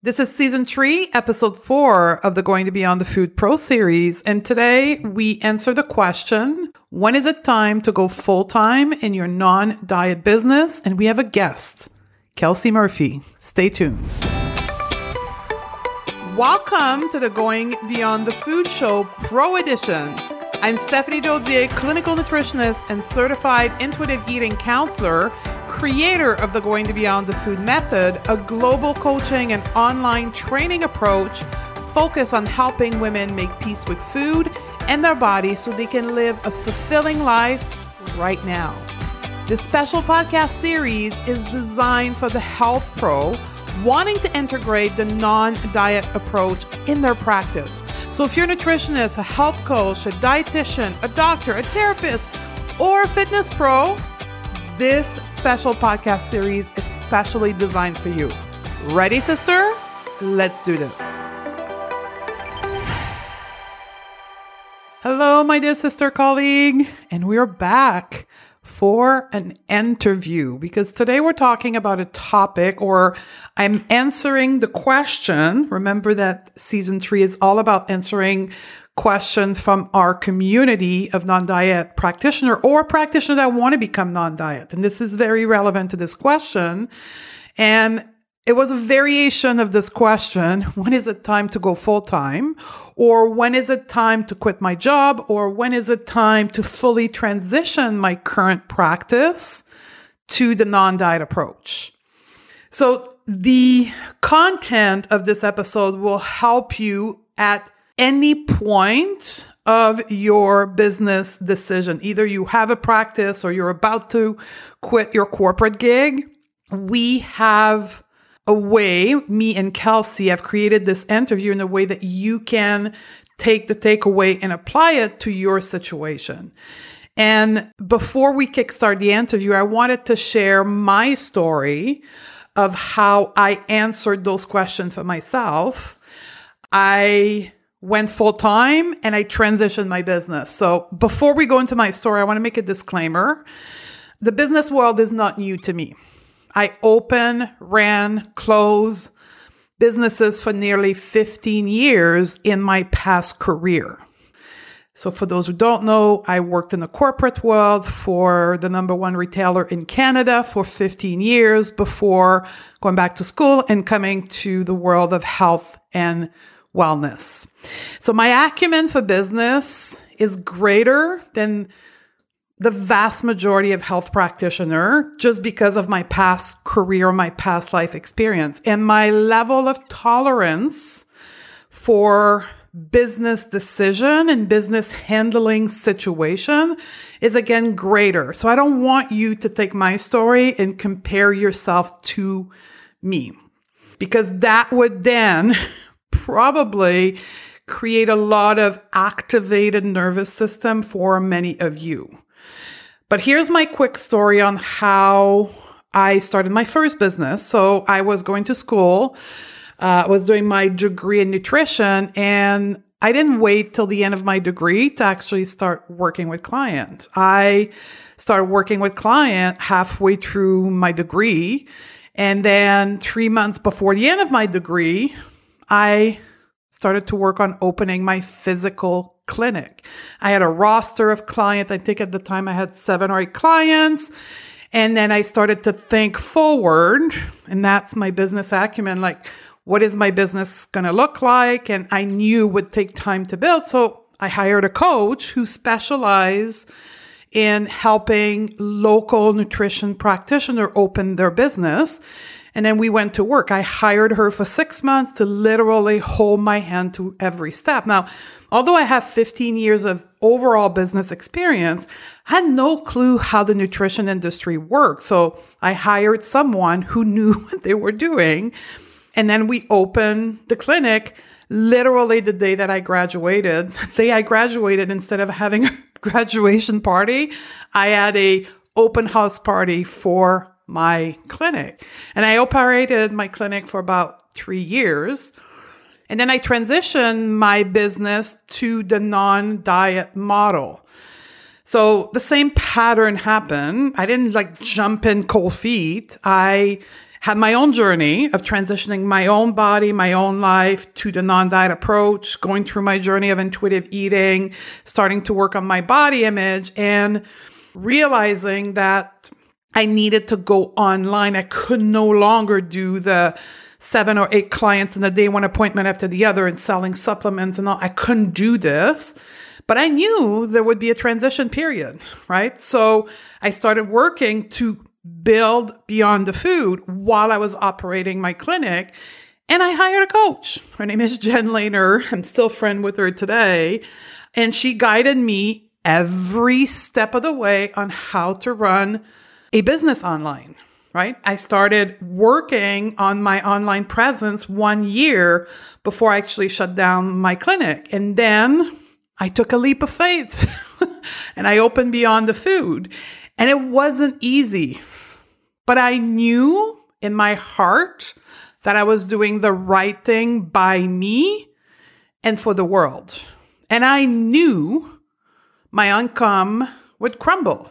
This is season 3, episode 4 of the Going to Beyond the Food Pro series. And today we answer the question, when is it time to go full-time in your non-diet business? And we have a guest, Kelsey Murphy. Stay tuned. Welcome to the Going Beyond the Food Show Pro Edition. I'm Stephanie Dodier, clinical nutritionist and certified intuitive eating counselor, creator of the Going to Beyond the Food Method, a global coaching and online training approach focused on helping women make peace with food and their body so they can live a fulfilling life right now. This special podcast series is designed for the health pro wanting to integrate the non-diet approach in their practice. So if you're a nutritionist, a health coach, a dietitian, a doctor, a therapist, or a fitness pro, this special podcast series is specially designed for you. Ready, sister? Let's do this. Hello, my dear sister colleague, and we are back for an interview, because today we're talking about a topic, or I'm answering the question. Remember that season 3 is all about answering questions from our community of non-diet practitioner or practitioner that want to become non-diet. And this is very relevant to this question. And it was a variation of this question, when is it time to go full-time? Or when is it time to quit my job? Or when is it time to fully transition my current practice to the non-diet approach? So the content of this episode will help you at any point of your business decision. Either you have a practice or you're about to quit your corporate gig. We have a way, me and Kelsey have created this interview in a way that you can take the takeaway and apply it to your situation. And before we kickstart the interview, I wanted to share my story of how I answered those questions for myself. I went full-time and I transitioned my business. So before we go into my story, I want to make a disclaimer. The business world is not new to me. I opened, ran, closed businesses for nearly 15 years in my past career. So for those who don't know, I worked in the corporate world for the number 1 retailer in Canada for 15 years before going back to school and coming to the world of health and wellness. So my acumen for business is greater than the vast majority of health practitioner, just because of my past career, my past life experience, and my level of tolerance for business decision and business handling situation is again greater. So I don't want you to take my story and compare yourself to me, because that would then probably create a lot of activated nervous system for many of you. But here's my quick story on how I started my first business. So I was going to school, was doing my degree in nutrition, and I didn't wait till the end of my degree to actually start working with clients. I started working with clients halfway through my degree, and then 3 months before the end of my degree, I started to work on opening my physical clinic. I had a roster of clients. I think at the time I had 7 or 8 clients. And then I started to think forward, and that's my business acumen. Like, what is my business going to look like? And I knew it would take time to build. So I hired a coach who specialized in helping local nutrition practitioner open their business. And then we went to work. I hired her for 6 months to literally hold my hand to every step. Now, although I have 15 years of overall business experience, I had no clue how the nutrition industry worked. So I hired someone who knew what they were doing. And then we opened the clinic literally the day that I graduated. The day I graduated, instead of having a graduation party, I had an open house party for my clinic. And I operated my clinic for about 3 years. And then I transitioned my business to the non-diet model. So the same pattern happened. I didn't jump in cold feet. I had my own journey of transitioning my own body, my own life to the non-diet approach, going through my journey of intuitive eating, starting to work on my body image, and realizing that I needed to go online. I could no longer do the 7 or 8 clients in a day, one appointment after the other, and selling supplements and all. I couldn't do this, but I knew there would be a transition period, right? So I started working to build Beyond the Food while I was operating my clinic, and I hired a coach. Her name is Jen Lehner. I'm still friend with her today, and she guided me every step of the way on how to run a business online, right? I started working on my online presence 1 year before I actually shut down my clinic. And then I took a leap of faith and I opened Beyond the Food. And it wasn't easy, but I knew in my heart that I was doing the right thing by me and for the world. And I knew my income would crumble.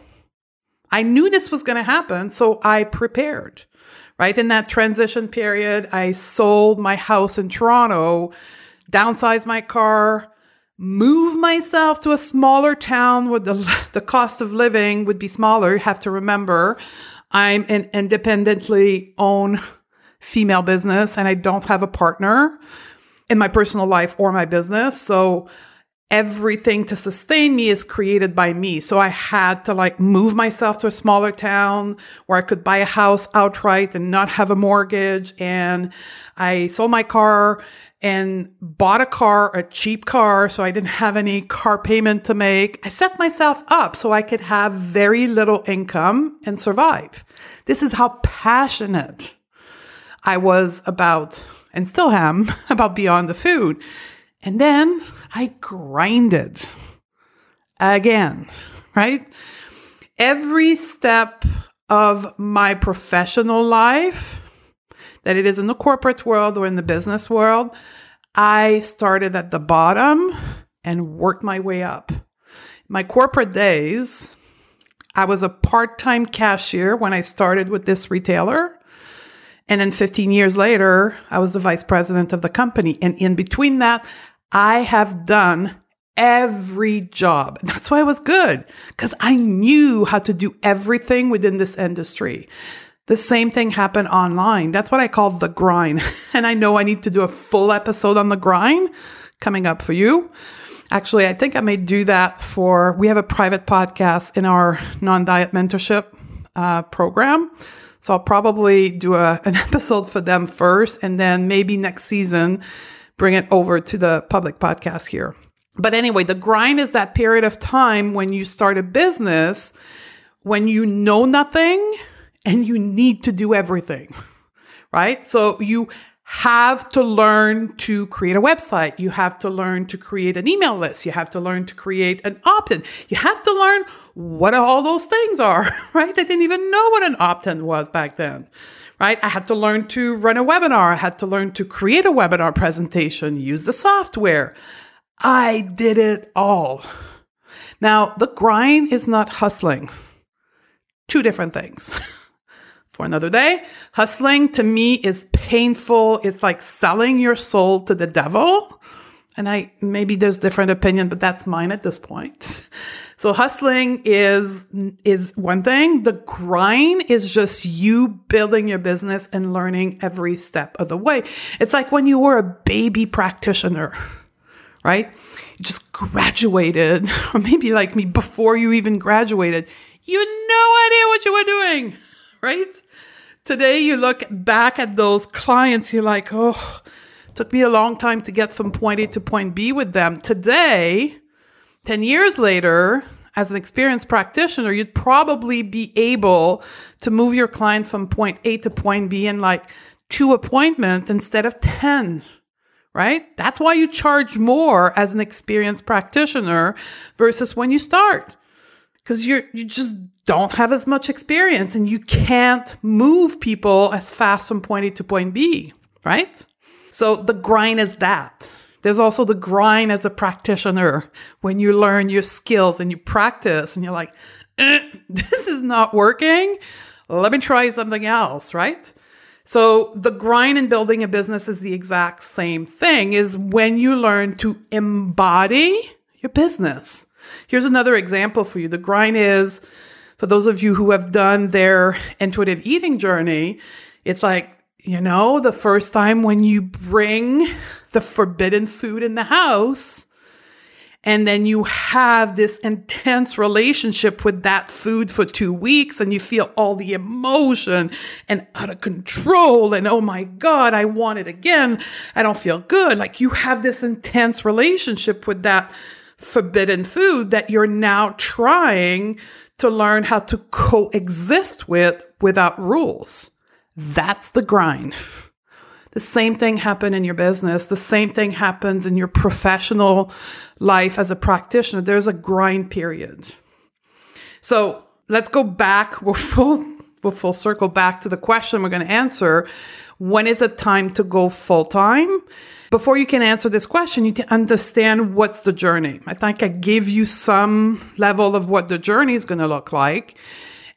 I knew this was going to happen, so I prepared, right? In that transition period, I sold my house in Toronto, downsized my car, moved myself to a smaller town where the cost of living would be smaller. You have to remember, I'm an independently owned female business, and I don't have a partner in my personal life or my business, so everything to sustain me is created by me. So I had to move myself to a smaller town where I could buy a house outright and not have a mortgage. And I sold my car and bought a cheap car, so I didn't have any car payment to make. I set myself up so I could have very little income and survive. This is how passionate I was about, and still am, about Beyond the Food. And then I grinded again, right? Every step of my professional life, that it is in the corporate world or in the business world, I started at the bottom and worked my way up. My corporate days, I was a part-time cashier when I started with this retailer. And then 15 years later, I was the vice president of the company. And in between that, I have done every job. And that's why I was good, because I knew how to do everything within this industry. The same thing happened online. That's what I call the grind. And I know I need to do a full episode on the grind coming up for you. Actually, I think I may do that we have a private podcast in our non-diet mentorship program. So I'll probably do an episode for them first, and then maybe next season, bring it over to the public podcast here. But anyway, the grind is that period of time when you start a business, when you know nothing and you need to do everything, right? So you have to learn to create a website. You have to learn to create an email list. You have to learn to create an opt-in. You have to learn what all those things are, right? I didn't even know what an opt-in was back then, right? I had to learn to run a webinar. I had to learn to create a webinar presentation, use the software. I did it all. Now, the grind is not hustling. Two different things. For another day. Hustling to me is painful. It's like selling your soul to the devil. And maybe there's different opinion, but that's mine at this point. So hustling is one thing. The grind is just you building your business and learning every step of the way. It's like when you were a baby practitioner, right? You just graduated, or maybe like me, before you even graduated, you had no idea what you were doing, right? Today, you look back at those clients, you're like, oh, it took me a long time to get from point A to point B with them. Today, 10 years later, as an experienced practitioner, you'd probably be able to move your client from point A to point B in 2 appointments instead of 10, right? That's why you charge more as an experienced practitioner versus when you start, because you just don't have as much experience and you can't move people as fast from point A to point B, right? So the grind is that. There's also the grind as a practitioner when you learn your skills and you practice and you're like, this is not working. Let me try something else, right? So the grind in building a business is the exact same thing, is when you learn to embody your business. Here's another example for you. The grind is, for those of you who have done their intuitive eating journey, it's like, you know, the first time when you bring the forbidden food in the house, and then you have this intense relationship with that food for 2 weeks, and you feel all the emotion and out of control. And oh my God, I want it again. I don't feel good. Like, you have this intense relationship with that forbidden food that you're now trying to learn how to coexist with without rules. That's the grind. The same thing happened in your business. The same thing happens in your professional life as a practitioner. There's a grind period. So let's go back. We're full circle back to the question we're going to answer. When is it time to go full time? Before you can answer this question, you need to understand what's the journey. I think I gave you some level of what the journey is going to look like.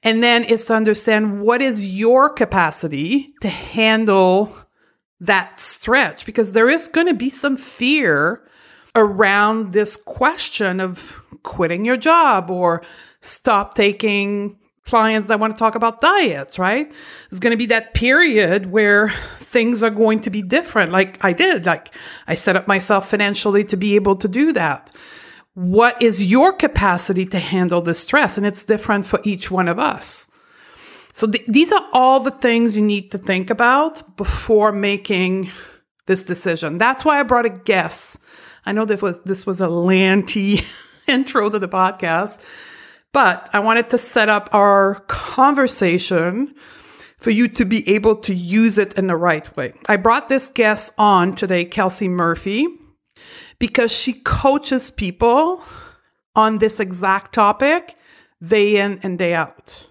And then it's to understand what is your capacity to handle that stretch, because there is going to be some fear around this question of quitting your job or stop taking clients that want to talk about diets, right? There's going to be that period where things are going to be different. Like I did, like I set up myself financially to be able to do that. What is your capacity to handle the stress? And it's different for each one of us. So these are all the things you need to think about before making this decision. That's why I brought a guest. I know this was a lanty intro to the podcast, but I wanted to set up our conversation for you to be able to use it in the right way. I brought this guest on today, Kelsey Murphy, because she coaches people on this exact topic day in and day out.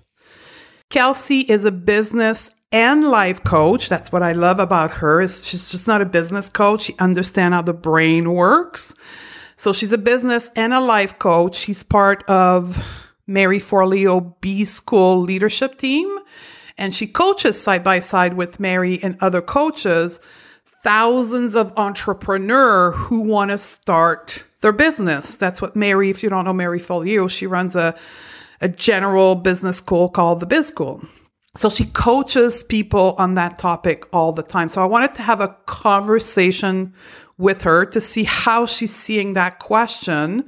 Kelsey is a business and life coach. That's what I love about her, is she's just not a business coach. She understands how the brain works. So she's a business and a life coach. She's part of Marie Forleo B-School leadership team, and she coaches side by side with Marie and other coaches thousands of entrepreneurs who want to start their business. That's what Marie, if you don't know Marie Forleo, she runs a general business school called the B-School. So she coaches people on that topic all the time. So I wanted to have a conversation with her to see how she's seeing that question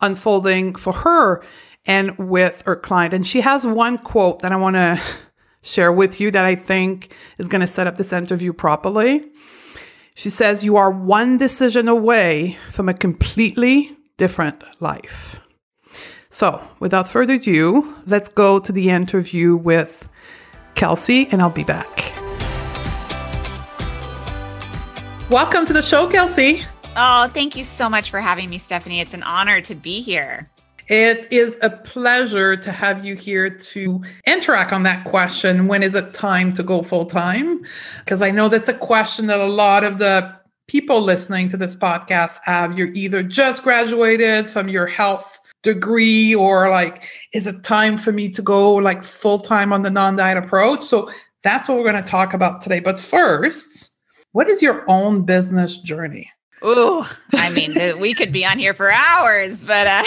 unfolding for her and with her client. And she has one quote that I want to share with you that I think is going to set up this interview properly. She says, "You are one decision away from a completely different life." So without further ado, let's go to the interview with Kelsey, and I'll be back. Welcome to the show, Kelsey. Oh, thank you so much for having me, Stephanie. It's an honor to be here. It is a pleasure to have you here to interact on that question. When is it time to go full time? Because I know that's a question that a lot of the people listening to this podcast have. You're either just graduated from your health degree, or like, is it time for me to go like full time on the non-diet approach? So that's what we're going to talk about today. But first, what is your own business journey? Oh, I mean, we could be on here for hours, but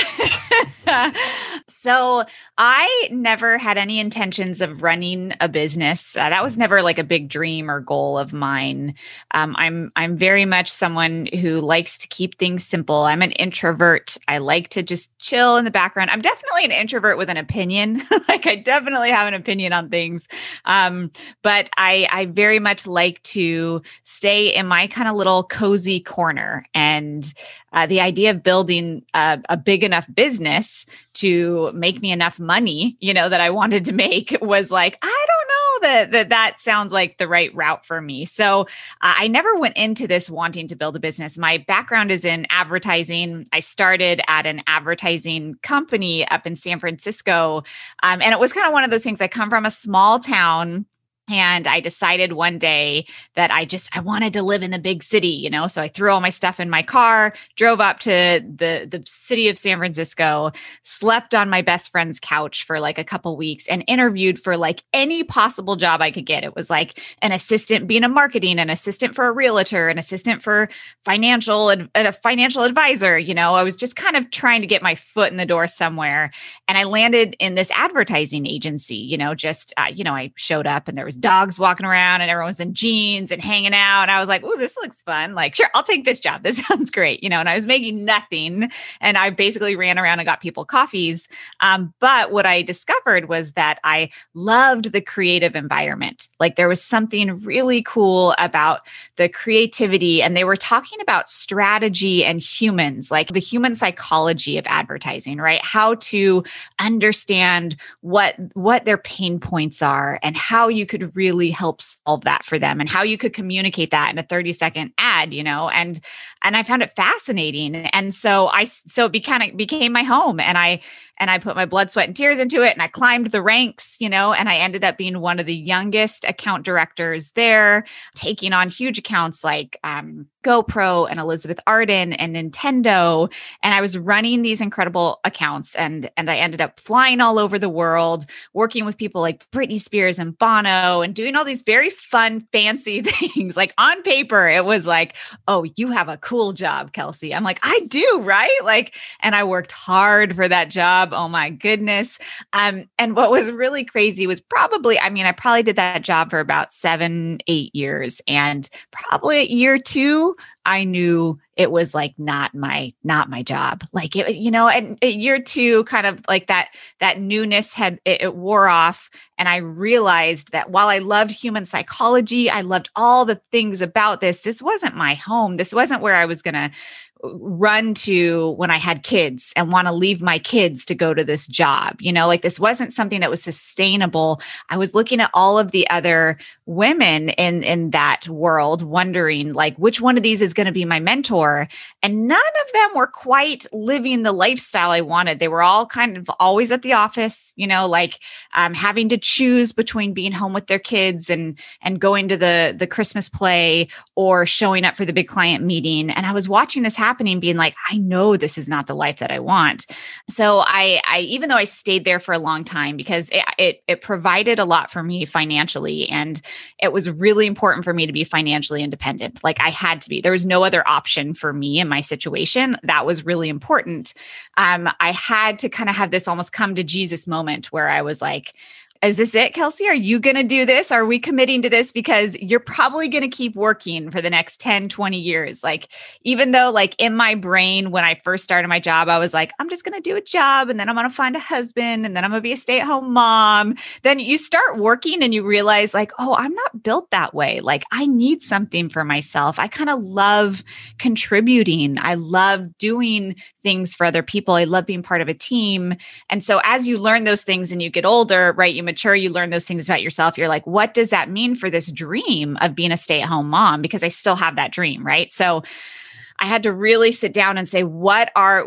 so I never had any intentions of running a business. That was never like a big dream or goal of mine. I'm very much someone who likes to keep things simple. I'm an introvert. I like to just chill in the background. I'm definitely an introvert with an opinion. Like, I definitely have an opinion on things. But I very much like to stay in my kind of little cozy corner. And the idea of building a big enough business to make me enough money, you know, that I wanted to make was like, I don't know that sounds like the right route for me. So I never went into this wanting to build a business. My background is in advertising. I started at an advertising company up in San Francisco. And it was kind of one of those things. I come from a small town And I decided one day that I wanted to live in the big city, you know, so I threw all my stuff in my car, drove up to the city of San Francisco, slept on my best friend's couch for like a couple weeks and interviewed for like any possible job I could get. It was like an assistant being a marketing, an assistant for a realtor, an assistant for financial and a financial advisor. You know, I was just kind of trying to get my foot in the door somewhere. And I landed in this advertising agency, you know, just, you know, I showed up and there was dogs walking around and everyone's in jeans and hanging out. And I was like, oh, this looks fun. Like, sure, I'll take this job. This sounds great. You know, and I was making nothing. And I basically ran around and got people coffees. But what I discovered was that I loved the creative environment. Like there was something really cool about the creativity. And they were talking about strategy and humans, like the human psychology of advertising, right? How to understand what their pain points are and how you could really help solve that for them and how you could communicate that in a 30-second ad, you know, and I found it fascinating. And so it became my home and I put my blood, sweat, and tears into it. And I climbed the ranks, you know, and I ended up being one of the youngest account directors there, taking on huge accounts like GoPro and Elizabeth Arden and Nintendo. And I was running these incredible accounts and I ended up flying all over the world, working with people like Britney Spears and Bono and doing all these very fun, fancy things. Like on paper, it was like, oh, you have a cool job, Kelsey. I'm like, I do, right? Like, and I worked hard for that job. Oh my goodness. And what was really crazy was I probably did that job for about 7-8 years. And probably at year two, I knew it was like not my job. Like it, you know, and year two, kind of like that newness it wore off. And I realized that while I loved human psychology, I loved all the things about this. This wasn't my home. This wasn't where I was going to run to when I had kids and want to leave my kids to go to this job. You know, like this wasn't something that was sustainable. I was looking at all of the other women in that world, wondering like, which one of these is going to be my mentor? And none of them were quite living the lifestyle I wanted. They were all kind of always at the office, you know, like having to choose between being home with their kids and going to the Christmas play or showing up for the big client meeting. And I was watching this happening, being like, I know this is not the life that I want. So I even though I stayed there for a long time because it provided a lot for me financially, and it was really important for me to be financially independent. Like I had to be. There was no other option for me in my situation. That was really important. I had to kind of have this almost come to Jesus moment where I was like, is this it, Kelsey? Are you going to do this? Are we committing to this? Because you're probably going to keep working for the next 10, 20 years. Like, even though like in my brain, when I first started my job, I was like, I'm just going to do a job and then I'm going to find a husband and then I'm going to be a stay-at-home mom. Then you start working and you realize like, oh, I'm not built that way. Like I need something for myself. I kind of love contributing. I love doing things for other people. I love being part of a team. And so as you learn those things and you get older, right? You mature, you learn those things about yourself. You're like, what does that mean for this dream of being a stay-at-home mom? Because I still have that dream, right? So I had to really sit down and say, what are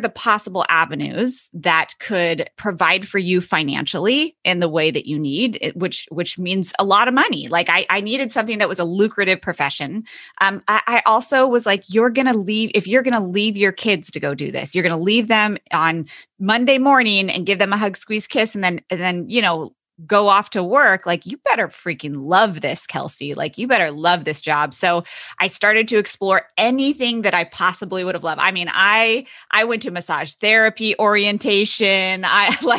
the possible avenues that could provide for you financially in the way that you need, which means a lot of money. Like I needed something that was a lucrative profession. I also was like, if you're going to leave your kids to go do this, you're going to leave them on Monday morning and give them a hug, squeeze, kiss, and then, you know, go off to work, like you better freaking love this, Kelsey. Like you better love this job. So I started to explore anything that I possibly would have loved. I mean, I went to massage therapy orientation. I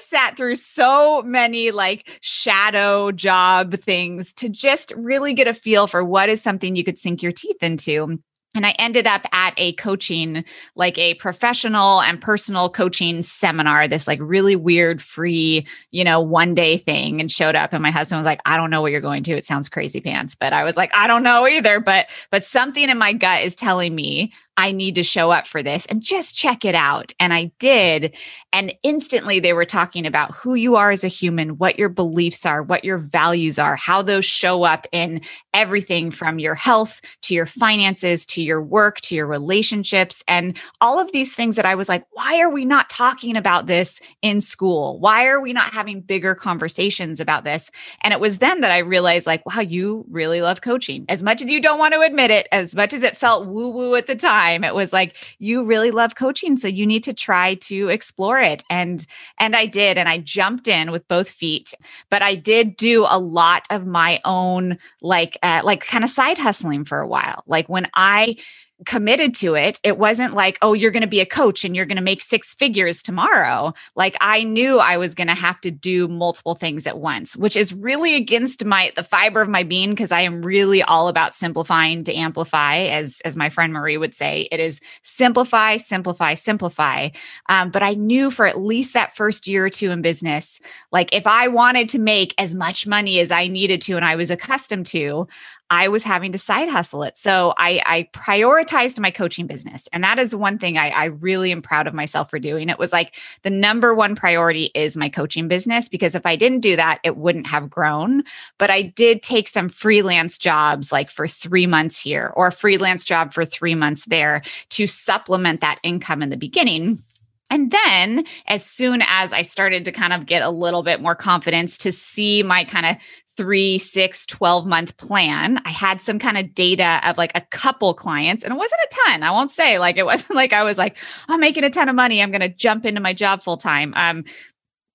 sat through so many like shadow job things to just really get a feel for what is something you could sink your teeth into. And I ended up at a coaching, like a professional and personal coaching seminar, this like really weird free, you know, 1-day thing, and showed up. And my husband was like, I don't know what you're going to. It sounds crazy pants. But I was like, I don't know either. But something in my gut is telling me I need to show up for this and just check it out. And I did. And instantly they were talking about who you are as a human, what your beliefs are, what your values are, how those show up in everything from your health to your finances, to your work, to your relationships, and all of these things that I was like, why are we not talking about this in school? Why are we not having bigger conversations about this? And it was then that I realized, like, wow, you really love coaching. As much as you don't want to admit it, as much as it felt woo-woo at the time, it was like, you really love coaching. So you need to try to explore it. And I did, and I jumped in with both feet, but I did do a lot of my own, like kind of side hustling for a while. Like when I committed to it, it wasn't like, oh, you're going to be a coach and you're going to make six figures tomorrow. Like I knew I was going to have to do multiple things at once, which is really against the fiber of my being, because I am really all about simplifying to amplify, as my friend Marie would say. It is simplify, simplify, simplify. But I knew for at least that first year or two in business, like if I wanted to make as much money as I needed to and I was accustomed to, I was having to side hustle it. So I prioritized my coaching business. And that is one thing I really am proud of myself for doing. It was like the number one priority is my coaching business, because if I didn't do that, it wouldn't have grown. But I did take some freelance jobs like for 3 months here, or a freelance job for 3 months there, to supplement that income in the beginning. And then as soon as I started to kind of get a little bit more confidence to see my kind of 3, 6, 12-month plan, I had some kind of data of like a couple clients, and it wasn't a ton. I won't say like, it wasn't like I was like, I'm making a ton of money, I'm going to jump into my job full time.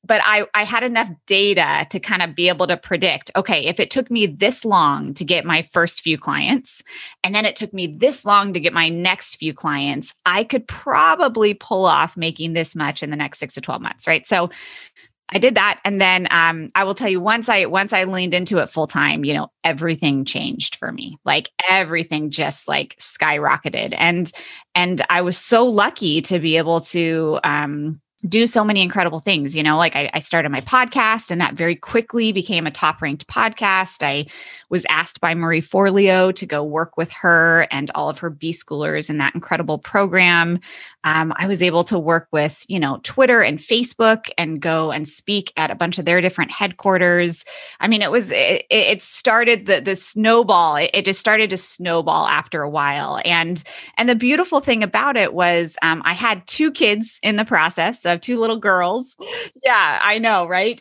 But I had enough data to kind of be able to predict, okay, if it took me this long to get my first few clients, and then it took me this long to get my next few clients, I could probably pull off making this much in the next 6 to 12 months, right? So I did that. And then I will tell you, once I leaned into it full time, you know, everything changed for me. Like everything just like skyrocketed. And I was so lucky to be able to do so many incredible things. You know, like I started my podcast, and that very quickly became a top ranked podcast. I was asked by Marie Forleo to go work with her and all of her B-Schoolers in that incredible program. I was able to work with, you know, Twitter and Facebook, and go and speak at a bunch of their different headquarters. I mean, it started the snowball. It just started to snowball after a while. And the beautiful thing about it was I had 2 kids in the process. I have 2 little girls. Yeah, I know, right?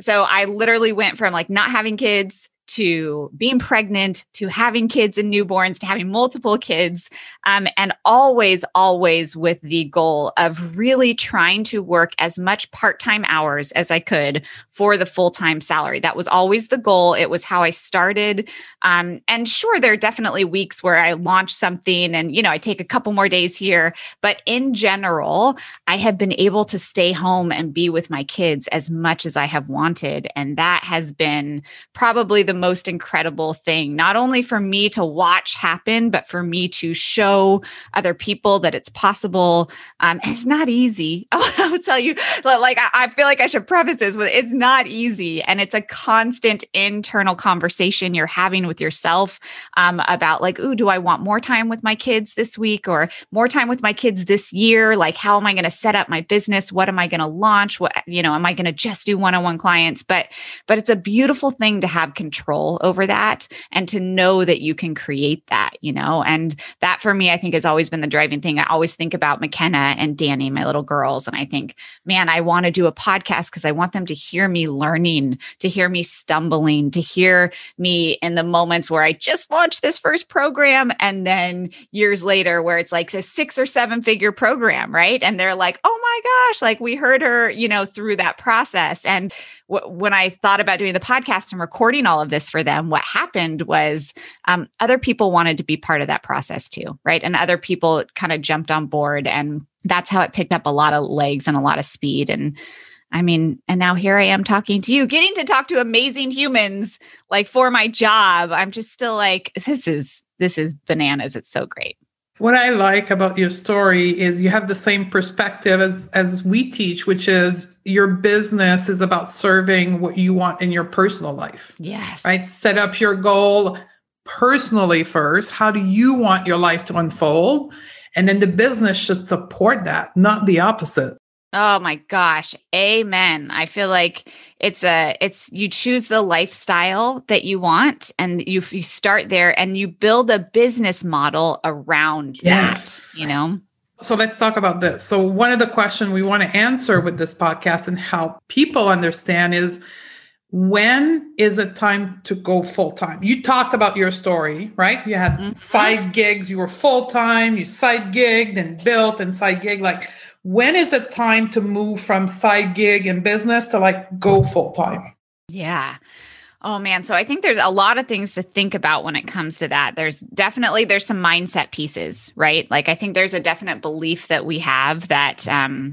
So I literally went from like not having kids to being pregnant, to having kids and newborns, to having multiple kids, and always with the goal of really trying to work as much part-time hours as I could for the full-time salary. That was always the goal. It was how I started. And sure, there are definitely weeks where I launch something and, you know, I take a couple more days here. But in general, I have been able to stay home and be with my kids as much as I have wanted. And that has been probably the most incredible thing, not only for me to watch happen, but for me to show other people that it's possible. It's not easy. Oh, I will tell you, like, I feel like I should preface this with, it's not easy. And it's a constant internal conversation you're having with yourself about like, ooh, do I want more time with my kids this week, or more time with my kids this year? Like, how am I going to set up my business? What am I going to launch? What, you know, am I going to just do one-on-one clients? But it's a beautiful thing to have control over that, and to know that you can create that, you know. And that for me, I think, has always been the driving thing. I always think about McKenna and Danny, my little girls. And I think, man, I want to do a podcast because I want them to hear me learning, to hear me stumbling, to hear me in the moments where I just launched this first program, and then years later where it's like a 6 or 7 figure program, right? And they're like, oh my gosh, like we heard her, you know, through that process. And when I thought about doing the podcast and recording all of this for them, what happened was other people wanted to be part of that process too, right? And other people kind of jumped on board, and that's how it picked up a lot of legs and a lot of speed. And I mean, and now here I am talking to you, getting to talk to amazing humans like for my job. I'm just still like, this is bananas. It's so great. What I like about your story is you have the same perspective as we teach, which is your business is about serving what you want in your personal life. Yes. Right? Set up your goal, personally first, how do you want your life to unfold? And then the business should support that, not the opposite. Oh my gosh. Amen. I feel like it's you choose the lifestyle that you want, and you start there and you build a business model around that, you know? So let's talk about this. So one of the questions we want to answer with this podcast and help people understand is, when is it time to go full-time? You talked about your story, right? You had side gigs, you were full-time, you side gigged and built and side gig. Like, when is it time to move from side gig and business to like go full-time? Yeah. Oh man. So I think there's a lot of things to think about when it comes to that. There's some mindset pieces, right? Like, I think there's a definite belief that we have that,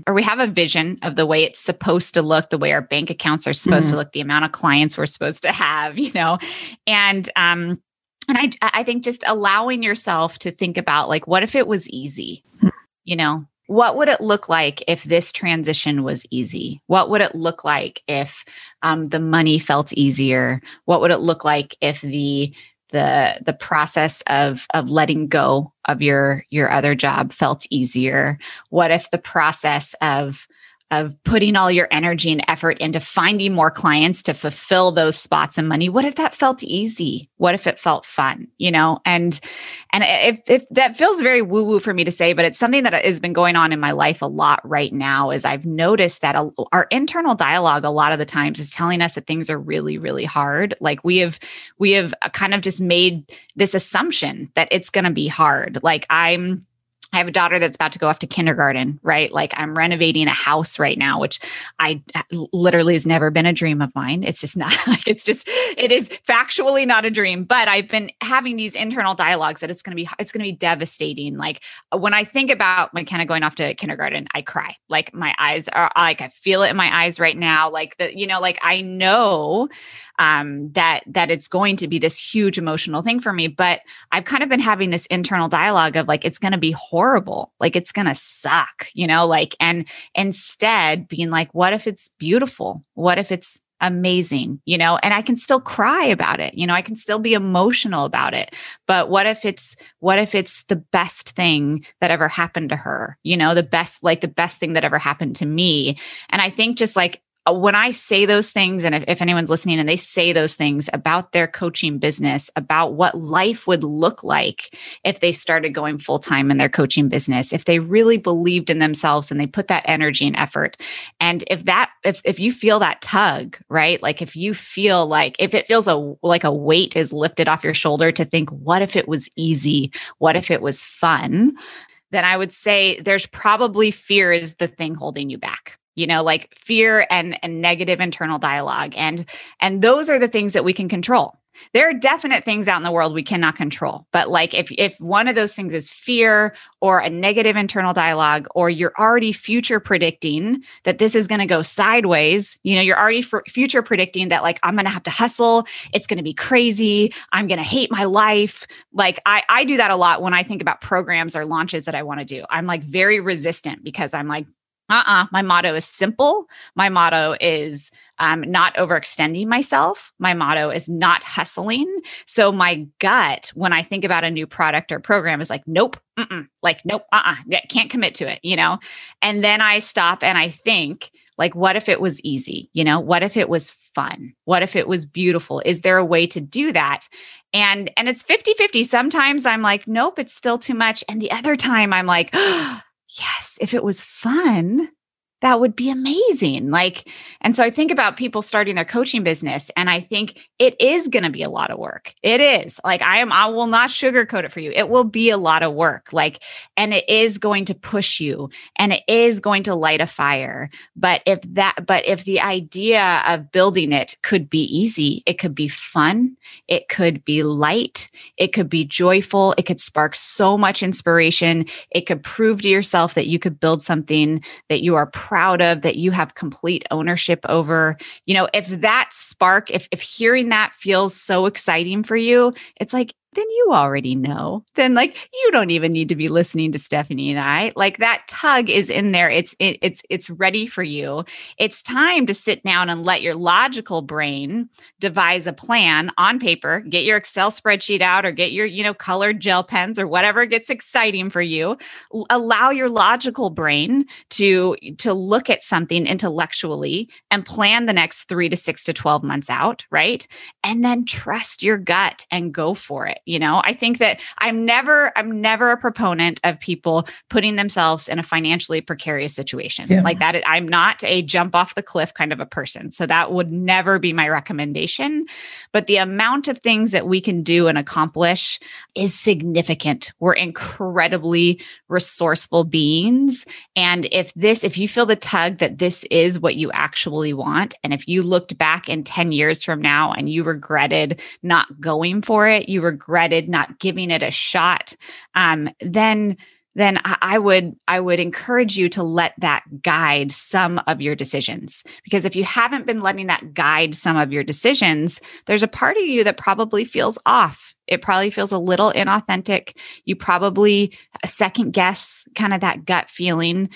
or we have a vision of the way it's supposed to look, the way our bank accounts are supposed to look, the amount of clients we're supposed to have, you know? And I think just allowing yourself to think about, like, what if it was easy, you know? What would it look like if this transition was easy? What would it look like if the money felt easier? What would it look like if the process of letting go of your other job felt easier? What if the process of putting all your energy and effort into finding more clients to fulfill those spots and money, what if that felt easy? What if it felt fun? You know, and if that feels very woo-woo for me to say, but it's something that has been going on in my life a lot right now, is I've noticed that our internal dialogue a lot of the times is telling us that things are really, really hard. Like, we have kind of just made this assumption that it's going to be hard. Like, I have a daughter that's about to go off to kindergarten, right? Like, I'm renovating a house right now, which I literally has never been a dream of mine. It's just not, like, it is factually not a dream, but I've been having these internal dialogues that it's going to be devastating. Like, when I think about McKenna going off to kindergarten, I cry. Like, my eyes are, like, I feel it in my eyes right now. Like, the, you know, like, I know that it's going to be this huge emotional thing for me, but I've kind of been having this internal dialogue of, like, it's going to be horrible. Like, it's going to suck, you know, like, and instead being like, what if it's beautiful? What if it's amazing, you know, and I can still cry about it. You know, I can still be emotional about it, but what if it's the best thing that ever happened to her, you know, the best thing that ever happened to me. And I think just like, when I say those things, and if anyone's listening and they say those things about their coaching business, about what life would look like if they started going full-time in their coaching business, if they really believed in themselves and they put that energy and effort. And if you feel that tug, right? Like, if you feel like, if it feels like a weight is lifted off your shoulder to think, what if it was easy? What if it was fun? Then I would say there's probably fear is the thing holding you back. You know, like fear and negative internal dialogue. And those are the things that we can control. There are definite things out in the world we cannot control. But like if one of those things is fear or a negative internal dialogue, or you're already future predicting that this is going to go sideways, you know, you're already future predicting that, like, I'm going to have to hustle. It's going to be crazy. I'm going to hate my life. Like I do that a lot when I think about programs or launches that I want to do. I'm like very resistant because I'm like, my motto is simple. My motto is not overextending myself. My motto is not hustling. So my gut, when I think about a new product or program, is like, nope, like, nope, can't commit to it, you know? And then I stop and I think, like, what if it was easy? You know, what if it was fun? What if it was beautiful? Is there a way to do that? And it's 50-50. Sometimes I'm like, nope, it's still too much. And the other time I'm like, yes, if it was fun, that would be amazing. Like, and so I think about people starting their coaching business, and I think it is going to be a lot of work. It is. Like, I will not sugarcoat it for you. It will be a lot of work. Like, and it is going to push you, and it is going to light a fire. But if the idea of building it could be easy, it could be fun, it could be light, it could be joyful, it could spark so much inspiration, it could prove to yourself that you could build something that you are proud of, that you have complete ownership over. You know, if that spark, if hearing that feels so exciting for you, it's like, then you already know. Then like, you don't even need to be listening to Stephanie and I. Like that tug is in there. It's ready for you. It's time to sit down and let your logical brain devise a plan on paper, get your Excel spreadsheet out or get your, colored gel pens or whatever gets exciting for you. Allow your logical brain to look at something intellectually and plan the next 3 to 6 to 12 months out, right? And then trust your gut and go for it. I think that I'm never a proponent of people putting themselves in a financially precarious situation like that. I'm not a jump off the cliff kind of a person. So that would never be my recommendation. But the amount of things that we can do and accomplish is significant. We're incredibly resourceful beings. And if you feel the tug that this is what you actually want, and if you looked back in 10 years from now and you regretted not going for it, you regretted not giving it a shot, then I would encourage you to let that guide some of your decisions. Because if you haven't been letting that guide some of your decisions, there's a part of you that probably feels off. It probably feels a little inauthentic. You probably second guess kind of that gut feeling.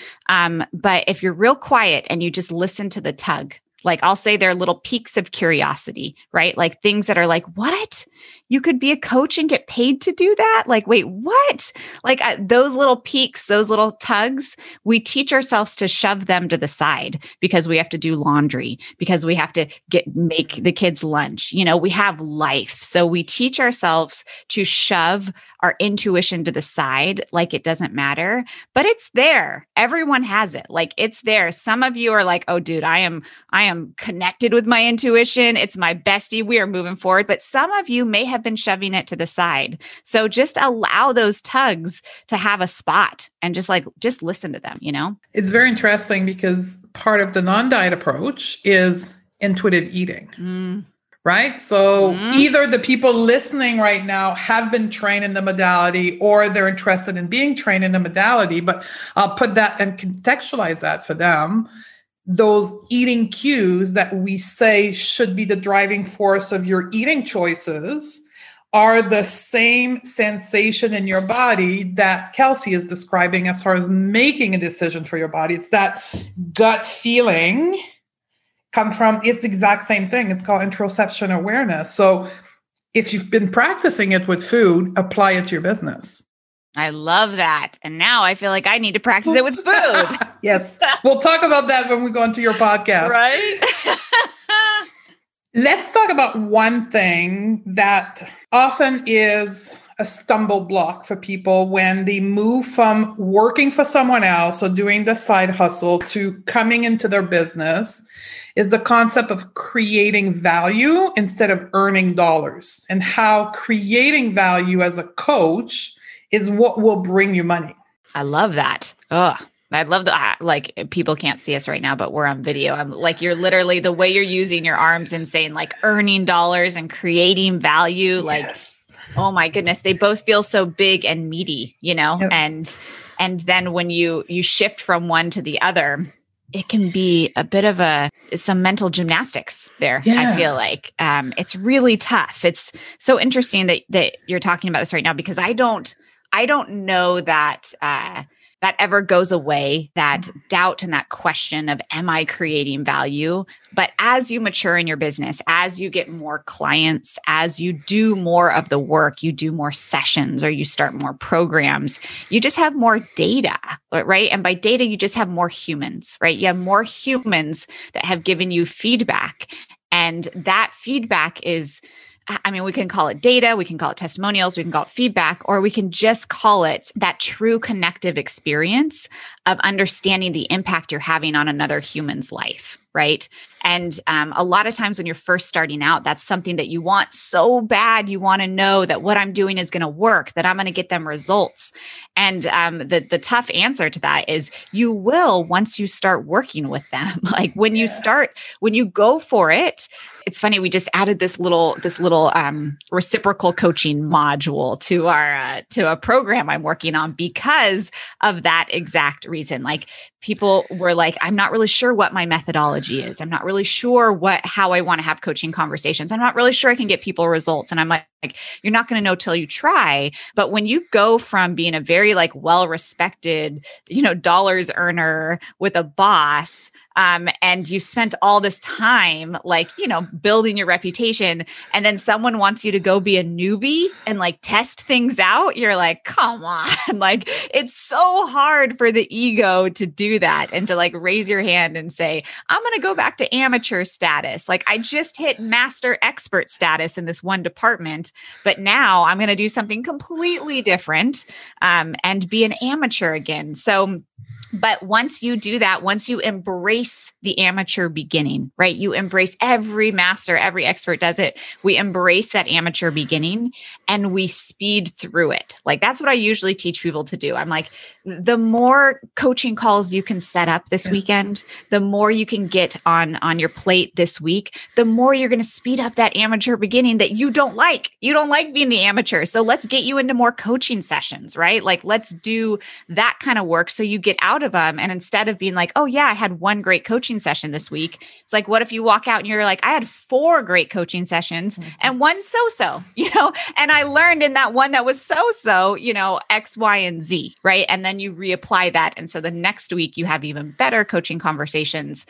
But if you're real quiet and you just listen to the tug, like I'll say there are little peaks of curiosity, right? Like things that are like, what? You could be a coach and get paid to do that? Like, wait, what? Like those little peaks, those little tugs, we teach ourselves to shove them to the side because we have to do laundry, because we have to make the kids lunch. We have life. So we teach ourselves to shove our intuition to the side like it doesn't matter, but it's there. Everyone has it. Like it's there. Some of you are like, oh dude, I am connected with my intuition. It's my bestie. We are moving forward. But some of you may have been shoving it to the side. So just allow those tugs to have a spot and just listen to them, It's very interesting because part of the non-diet approach is intuitive eating, right? So either the people listening right now have been trained in the modality or they're interested in being trained in the modality, but I'll put that and contextualize that for them. Those eating cues that we say should be the driving force of your eating choices are the same sensation in your body that Kelsey is describing as far as making a decision for your body. It's that gut feeling it's the exact same thing. It's called interoception awareness. So if you've been practicing it with food, apply it to your business. I love that. And now I feel like I need to practice it with food. Yes. We'll talk about that when we go into your podcast. Right? Let's talk about one thing that often is a stumble block for people when they move from working for someone else or doing the side hustle to coming into their business is the concept of creating value instead of earning dollars, and how creating value as a coach is what will bring you money. I love that. Oh, I love that. Like people can't see us right now, but we're on video. I'm like, you're literally the way you're using your arms and saying like earning dollars and creating value. Like, Oh my goodness, they both feel so big and meaty, Yes. And then when you shift from one to the other, it can be a bit of some mental gymnastics there. Yeah. I feel like it's really tough. It's so interesting that you're talking about this right now, because I don't know that that ever goes away, that doubt and that question of, am I creating value? But as you mature in your business, as you get more clients, as you do more of the work, you do more sessions or you start more programs, you just have more data, right? And by data, you just have more humans, right? You have more humans that have given you feedback. And that feedback is... I mean, we can call it data, we can call it testimonials, we can call it feedback, or we can just call it that true connective experience of understanding the impact you're having on another human's life, right? And a lot of times when you're first starting out, that's something that you want so bad. You want to know that what I'm doing is going to work, that I'm going to get them results. And the tough answer to that is you will once you start working with them. Like when you go for it. It's funny, we just added this little reciprocal coaching module to our to a program I'm working on because of that exact reason. Like people were like, I'm not really sure what my methodology is. I'm not really sure how I want to have coaching conversations. I'm not really sure I can get people results. And I'm like, you're not going to know till you try. But when you go from being a very like well-respected, dollars earner with a boss, and you spent all this time, building your reputation, and then someone wants you to go be a newbie and test things out, you're like, come on, it's so hard for the ego to do that and to raise your hand and say, I'm going to go back to amateur status. I just hit master expert status in this one department, but now I'm going to do something completely different, and be an amateur again. But once you do that, once you embrace the amateur beginning, right? You embrace every master, every expert does it. We embrace that amateur beginning and we speed through it. That's what I usually teach people to do. I'm like, the more coaching calls you can set up this weekend, the more you can get on your plate this week, the more you're going to speed up that amateur beginning that you don't like. You don't like being the amateur. So let's get you into more coaching sessions, right? Let's do that kind of work so you get out of them. And instead of being like, oh yeah, I had one great coaching session this week. It's like, what if you walk out and you're like, I had 4 great coaching sessions and one so-so, and I learned in that one that was so-so, X, Y, and Z, right? And then you reapply that. And so the next week you have even better coaching conversations.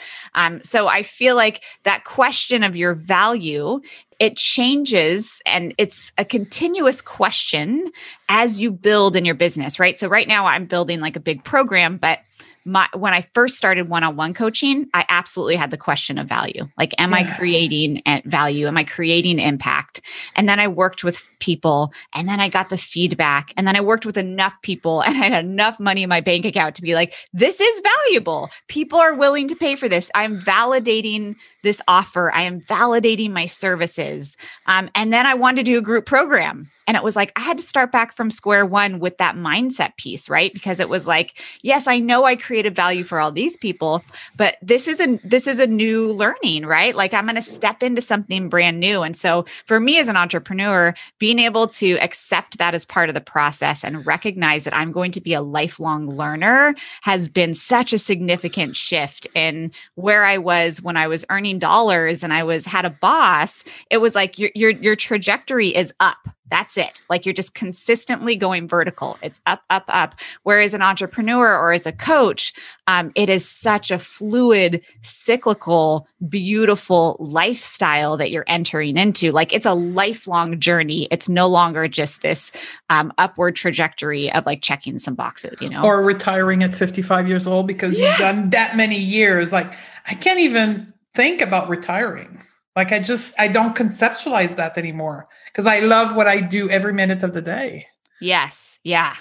So I feel like that question of your value, it changes, and it's a continuous question as you build in your business, right? So right now I'm building a big program, but when I first started one-on-one coaching, I absolutely had the question of value. Am I creating value? Am I creating impact? And then I worked with people, and then I got the feedback, and then I worked with enough people, and I had enough money in my bank account to be like, this is valuable. People are willing to pay for this. I'm validating this offer. I am validating my services. And then I wanted to do a group program. And it was like, I had to start back from square one with that mindset piece, right? Because it was like, yes, I know I created value for all these people, but this is a new learning, right? I'm going to step into something brand new. And so for me as an entrepreneur, being able to accept that as part of the process and recognize that I'm going to be a lifelong learner has been such a significant shift in where I was when I was earning dollars and I had a boss. It was like, your trajectory is up. That's it. You're just consistently going vertical. It's up, up, up. Whereas an entrepreneur or as a coach, it is such a fluid, cyclical, beautiful lifestyle that you're entering into. It's a lifelong journey. It's no longer just this upward trajectory of checking some boxes, Or retiring at 55 years old because you've done that many years. I can't even think about retiring. I don't conceptualize that anymore because I love what I do every minute of the day. Yes. Yeah.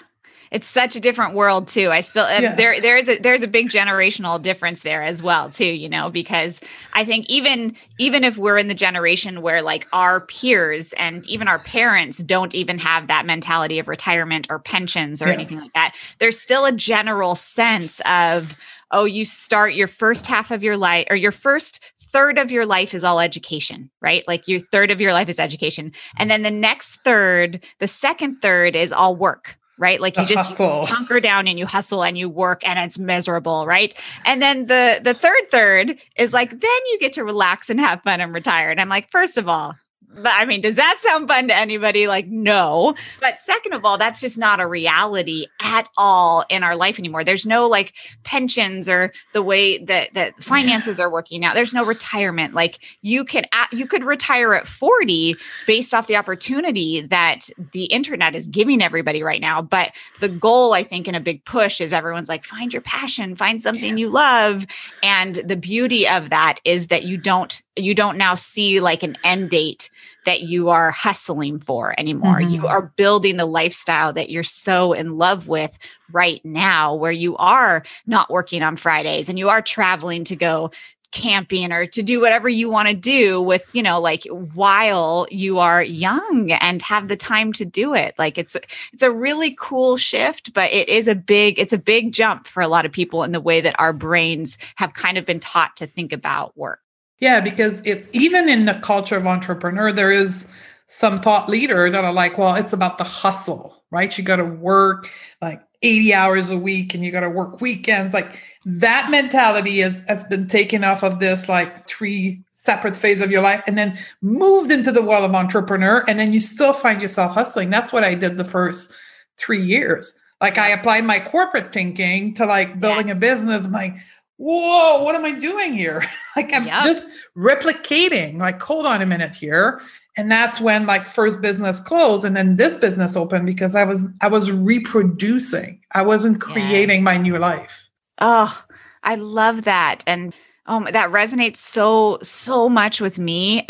It's such a different world too. There's a big generational difference there as well too, because I think even if we're in the generation where our peers and even our parents don't even have that mentality of retirement or pensions or anything like that, there's still a general sense of, oh, you start your first half of your life or your first third of your life is all education, right? Your third of your life is education. And then the next third, the second third is all work, right? You hunker down and you hustle and you work and it's miserable, right? And then the third is then you get to relax and have fun and retire. And I'm like, first of all, does that sound fun to anybody? No. But second of all, that's just not a reality at all in our life anymore. There's no pensions or the way that finances are working now. There's no retirement. You could retire at 40 based off the opportunity that the internet is giving everybody right now. But the goal, I think, in a big push is everyone's find your passion, find something you love. And the beauty of that is that you don't now see an end date that you are hustling for anymore. Mm-hmm. You are building the lifestyle that you're so in love with right now, where you are not working on Fridays and you are traveling to go camping or to do whatever you want to do with, while you are young and have the time to do it. It's a really cool shift, but it's a big jump for a lot of people in the way that our brains have kind of been taught to think about work. Yeah, because it's even in the culture of entrepreneur, there is some thought leader that are like, well, it's about the hustle, right? You got to work. 80 hours a week and you got to work weekends. Like that mentality has been taken off of this like three separate phase of your life and then moved into the world of entrepreneur. And then you still find yourself hustling. That's what I did the first 3 years. Like I applied my corporate thinking to like building a business. I'm like, whoa, what am I doing here? Like I'm just replicating, like, hold on a minute here. And that's when like first business closed and then this business opened because I was reproducing. I wasn't creating my new life. Oh, I love that. And that resonates so much with me.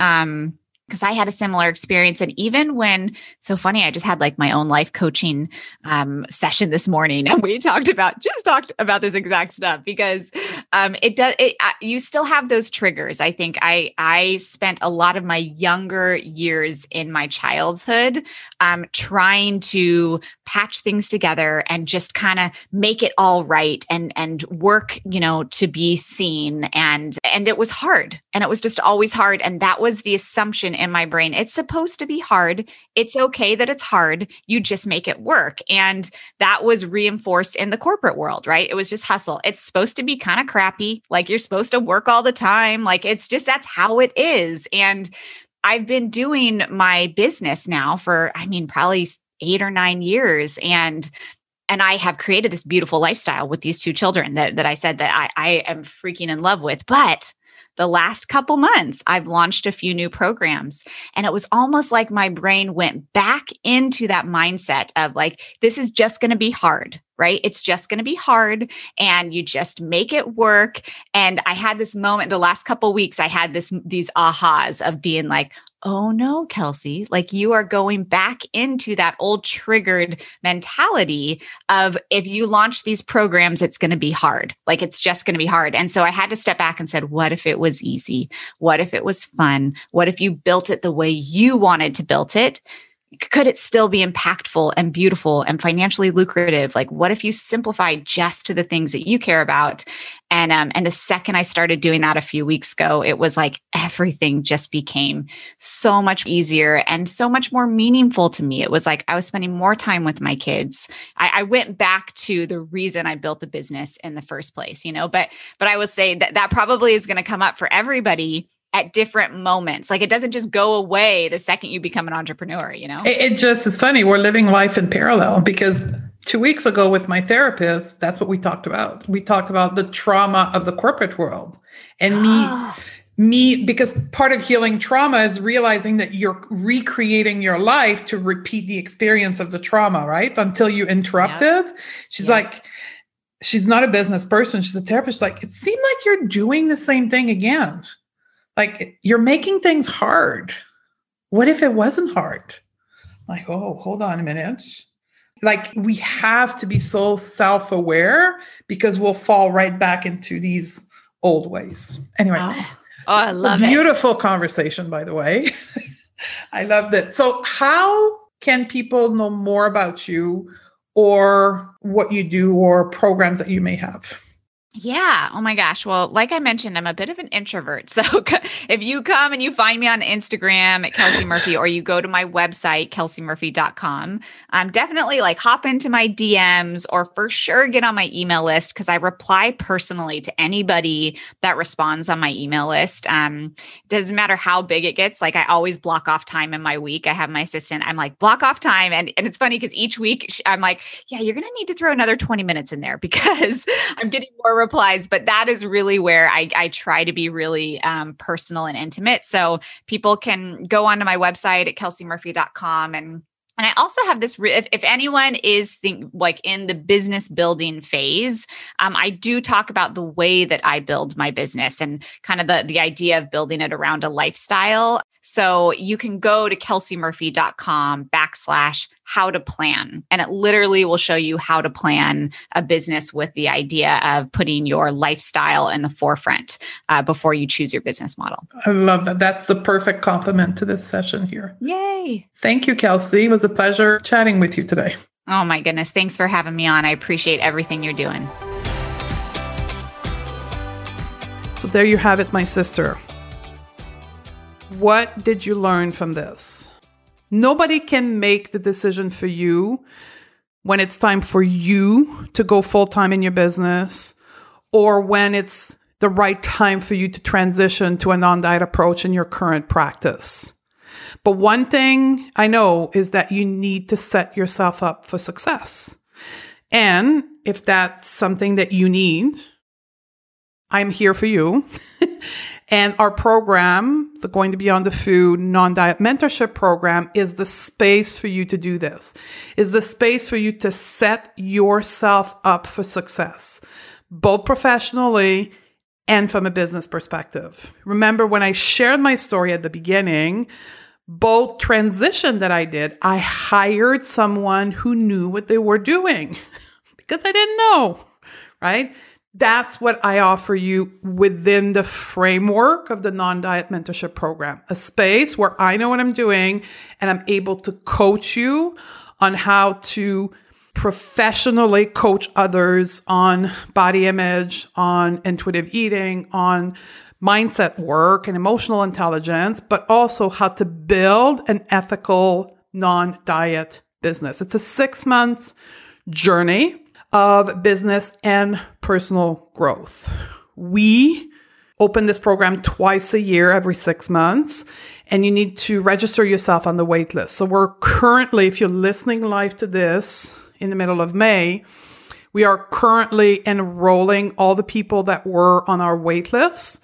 Because I had a similar experience. And even when, so funny, I just had like my own life coaching session this morning. And we talked about this exact stuff because you still have those triggers. I think I spent a lot of my younger years in my childhood trying to patch things together and just kind of make it all right and work, to be seen. And it was hard. And it was just always hard. And that was the assumption in my brain. It's supposed to be hard. It's okay that it's hard. You just make it work. And that was reinforced in the corporate world, right? It was just hustle. It's supposed to be kind of crappy. Like you're supposed to work all the time. Like it's just, that's how it is. And I've been doing my business now for, probably 8 or 9 years. And I have created this beautiful lifestyle with these two children that I said that I am freaking in love with. But the last couple months, I've launched a few new programs. And it was almost like my brain went back into that mindset of like, this is just going to be hard, right? It's just going to be hard. And you just make it work. And I had this moment, the last couple of weeks, I had these ahas of being like, oh no, Kelsey, like you are going back into that old triggered mentality of if you launch these programs, it's going to be hard. Like it's just going to be hard. And so I had to step back and said, what if it was easy? What if it was fun? What if you built it the way you wanted to build it? Could it still be impactful and beautiful and financially lucrative? Like what if you simplify just to the things that you care about? And the second I started doing that a few weeks ago, it was like everything just became so much easier and so much more meaningful to me. It was like I was spending more time with my kids. I went back to the reason I built the business in the first place, but I will say that probably is going to come up for everybody at different moments. Like it doesn't just go away the second you become an entrepreneur, It just is funny. We're living life in parallel because 2 weeks ago with my therapist, that's what we talked about. We talked about the trauma of the corporate world and me, because part of healing trauma is realizing that you're recreating your life to repeat the experience of the trauma, right? Until you interrupt it. She's like, she's not a business person. She's a therapist. Like, it seemed like you're doing the same thing again. Like you're making things hard. What if it wasn't hard? Like, oh, hold on a minute. Like we have to be so self-aware because we'll fall right back into these old ways. Anyway. Oh, I love it. Beautiful conversation, by the way. I loved it. So how can people know more about you or what you do or programs that you may have? Yeah. Oh my gosh. Well, like I mentioned, I'm a bit of an introvert. So if you come and you find me on Instagram at Kelsey Murphy, or you go to my website, KelseyMurphy.com, definitely like hop into my DMs or for sure get on my email list because I reply personally to anybody that responds on my email list. Doesn't matter how big it gets. Like I always block off time in my week. I have my assistant. I'm like, block off time. And it's funny because each week I'm like, yeah, you're going to need to throw another 20 minutes in there because I'm getting more replies, but that is really where I try to be really personal and intimate. So people can go onto my website at KelseyMurphy.com and I also have this, if anyone is in the business building phase, I do talk about the way that I build my business and kind of the idea of building it around a lifestyle. So you can go to kelseymurphy.com/how to plan. And it literally will show you how to plan a business with the idea of putting your lifestyle in the forefront before you choose your business model. I love that. That's the perfect compliment to this session here. Yay. Thank you, Kelsey. It was a pleasure chatting with you today. Oh my goodness. Thanks for having me on. I appreciate everything you're doing. So there you have it, my sister. What did you learn from this? Nobody can make the decision for you when it's time for you to go full-time in your business, or when it's the right time for you to transition to a non-diet approach in your current practice. But one thing I know is that you need to set yourself up for success. And if that's something that you need, I'm here for you. And our program, the Going to Beyond the Food Non-Diet Mentorship Program, is the space for you to do this, is the space for you to set yourself up for success, both professionally and from a business perspective. Remember, when I shared my story at the beginning, both transition that I did, I hired someone who knew what they were doing because I didn't know, right? That's what I offer you within the framework of the Non-Diet Mentorship Program, a space where I know what I'm doing and I'm able to coach you on how to professionally coach others on body image, on intuitive eating, on mindset work and emotional intelligence, but also how to build an ethical non-diet business. It's a 6-month journey of business and personal growth. We open this program twice a year, every 6 months, and you need to register yourself on the wait list. So we're currently, if you're listening live to this, in the middle of May, we are currently enrolling all the people that were on our wait list.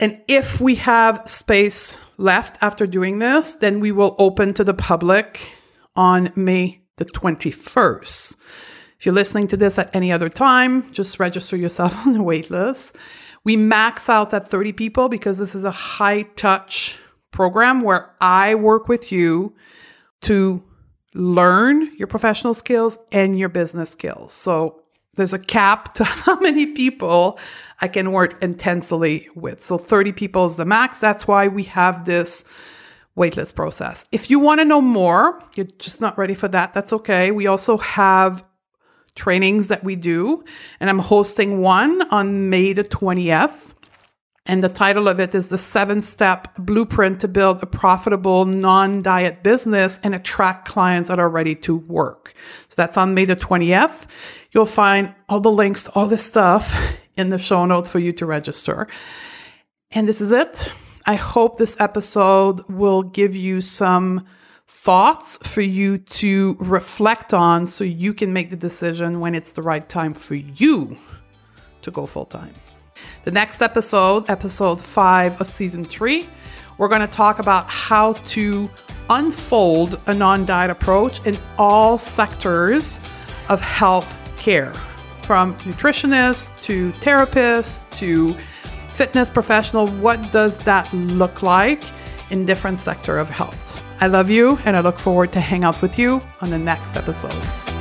And if we have space left after doing this, then we will open to the public on May the 21st. If you're listening to this at any other time, just register yourself on the wait list. We max out at 30 people because this is a high touch program where I work with you to learn your professional skills and your business skills. So there's a cap to how many people I can work intensely with. So 30 people is the max. That's why we have this waitlist process. If you want to know more, you're just not ready for that, that's okay. We also have trainings that we do, and I'm hosting one on May the 20th. And the title of it is the 7-Step Blueprint to Build a Profitable Non-Diet Business and Attract Clients That Are Ready to Work. So that's on May the 20th. You'll find all the links to all this stuff in the show notes for you to register. And this is it. I hope this episode will give you some thoughts for you to reflect on so you can make the decision when it's the right time for you to go full-time. The next episode, episode 5 of season 3, we're going to talk about how to unfold a non-diet approach in all sectors of health care, from nutritionists to therapists to fitness professional. What does that look like in different sectors of health? I love you, and I look forward to hang out with you on the next episode.